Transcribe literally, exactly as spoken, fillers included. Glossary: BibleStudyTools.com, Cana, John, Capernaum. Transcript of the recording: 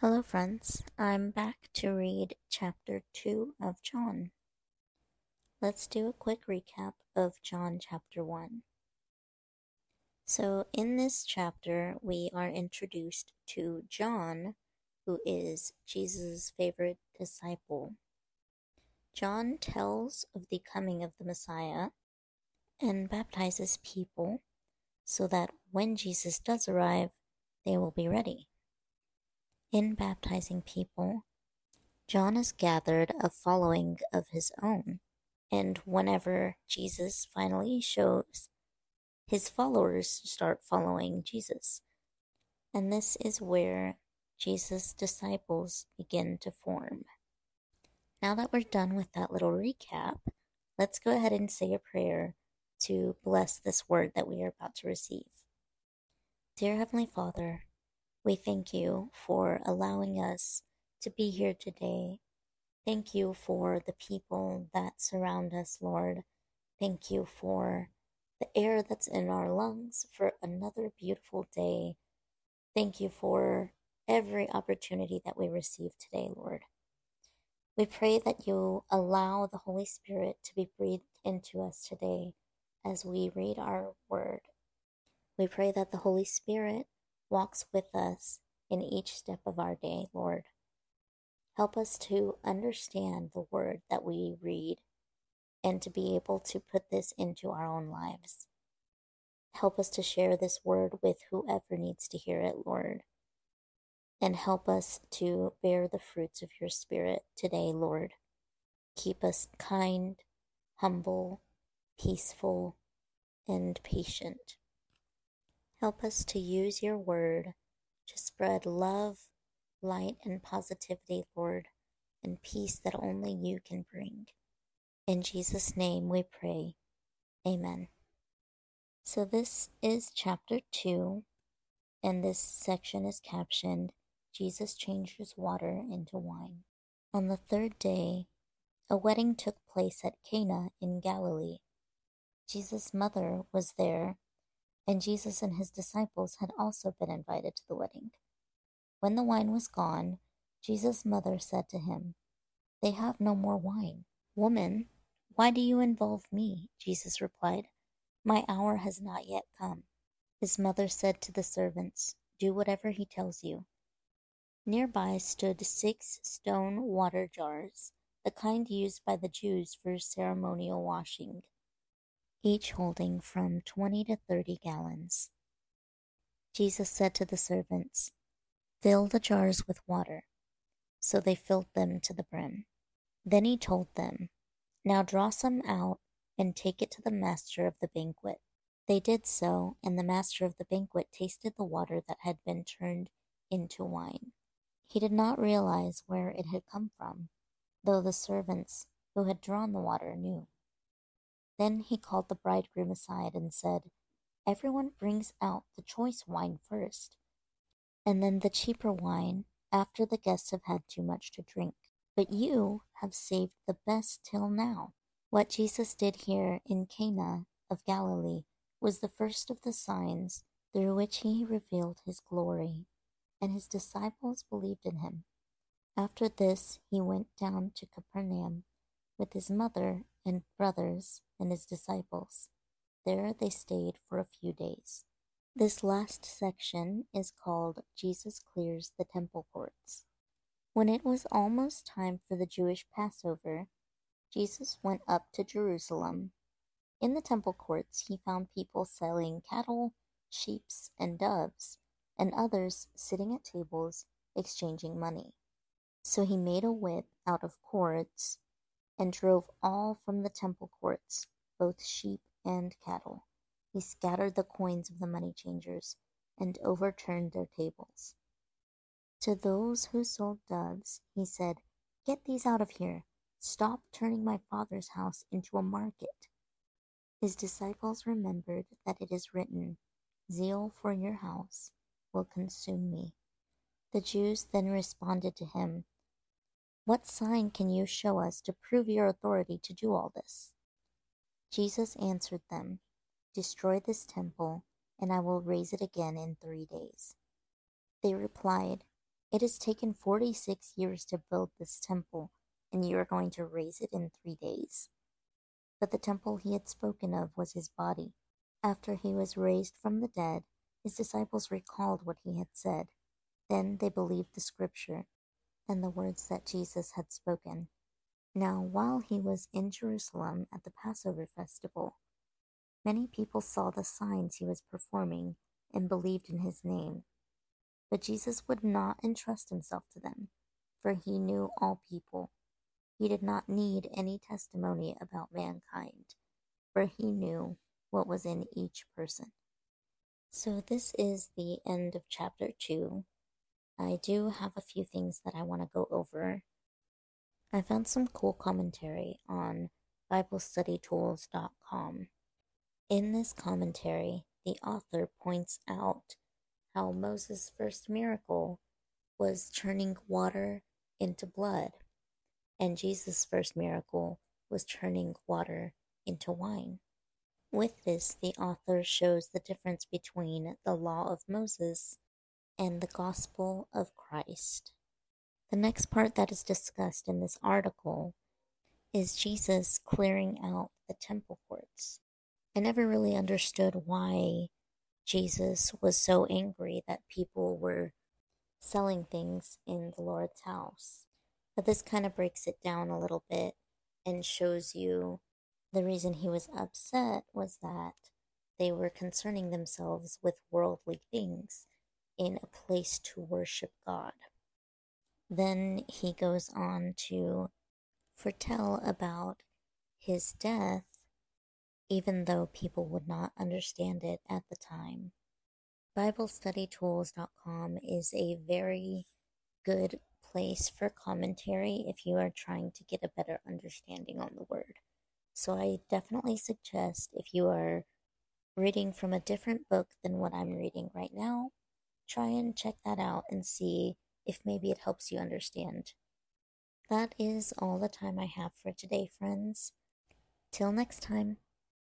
Hello friends, I'm back to read chapter two of John. Let's do a quick recap of John chapter one. So in this chapter, we are introduced to John, who is Jesus' favorite disciple. John tells of the coming of the Messiah and baptizes people so that when Jesus does arrive, they will be ready. In baptizing people, John has gathered a following of his own, and whenever Jesus finally shows, his followers start following Jesus. And this is where Jesus' disciples begin to form. Now that we're done with that little recap, let's go ahead and say a prayer to bless this word that we are about to receive. Dear Heavenly Father, we thank you for allowing us to be here today. Thank you for the people that surround us, Lord. Thank you for the air that's in our lungs, for another beautiful day. Thank you for every opportunity that we receive today, Lord. We pray that you allow the Holy Spirit to be breathed into us today as we read our word. We pray that the Holy Spirit walks with us in each step of our day, Lord. Help us to understand the word that we read and to be able to put this into our own lives. Help us to share this word with whoever needs to hear it, Lord. And help us to bear the fruits of your Spirit today, Lord. Keep us kind, humble, peaceful, and patient. Help us to use your word to spread love, light, and positivity, Lord, and peace that only you can bring. In Jesus' name we pray. Amen. So this is chapter two, and this section is captioned, Jesus Changes Water into Wine. On the third day, a wedding took place at Cana in Galilee. Jesus' mother was there, and Jesus and his disciples had also been invited to the wedding. When the wine was gone, Jesus' mother said to him, "They have no more wine." "Woman, why do you involve me?" Jesus replied, "My hour has not yet come." His mother said to the servants, "Do whatever he tells you." Nearby stood six stone water jars, the kind used by the Jews for ceremonial washing, each holding from twenty to thirty gallons. Jesus said to the servants, "Fill the jars with water." So they filled them to the brim. Then he told them, "Now draw some out and take it to the master of the banquet." They did so, and the master of the banquet tasted the water that had been turned into wine. He did not realize where it had come from, though the servants who had drawn the water knew. Then he called the bridegroom aside and said, "Everyone brings out the choice wine first, and then the cheaper wine after the guests have had too much to drink. But you have saved the best till now." What Jesus did here in Cana of Galilee was the first of the signs through which he revealed his glory, and his disciples believed in him. After this, he went down to Capernaum with his mother and brothers and his disciples. There they stayed for a few days. This last section is called Jesus Clears the Temple Courts. When it was almost time for the Jewish Passover, Jesus went up to Jerusalem. In the temple courts, he found people selling cattle, sheep, and doves, and others sitting at tables exchanging money. So he made a whip out of cords and drove all from the temple courts, both sheep and cattle. He scattered the coins of the money changers and overturned their tables. To those who sold doves, he said, "Get these out of here. Stop turning my Father's house into a market." His disciples remembered that it is written, "Zeal for your house will consume me." The Jews then responded to him, "What sign can you show us to prove your authority to do all this?" Jesus answered them, "Destroy this temple, and I will raise it again in three days." They replied, It has taken forty-six years to build this temple, and you are going to raise it in three days. But the temple he had spoken of was his body. After he was raised from the dead, his disciples recalled what he had said. Then they believed the scripture and the words that Jesus had spoken. Now, while he was in Jerusalem at the Passover festival, many people saw the signs he was performing and believed in his name. But Jesus would not entrust himself to them, for he knew all people. He did not need any testimony about mankind, for he knew what was in each person. So this is the end of chapter two. I do have a few things that I want to go over. I found some cool commentary on Bible Study Tools dot com. In this commentary, the author points out how Moses' first miracle was turning water into blood, and Jesus' first miracle was turning water into wine. With this, the author shows the difference between the law of Moses and the gospel of Christ. The next part that is discussed in this article is Jesus clearing out the temple courts. I never really understood why Jesus was so angry that people were selling things in the Lord's house. But this kind of breaks it down a little bit and shows you the reason he was upset was that they were concerning themselves with worldly things in a place to worship God. Then he goes on to foretell about his death, even though people would not understand it at the time. Bible Study Tools dot com is a very good place for commentary if you are trying to get a better understanding on the word. So I definitely suggest, if you are reading from a different book than what I'm reading right now, try and check that out and see if maybe it helps you understand. That is all the time I have for today, friends. Till next time.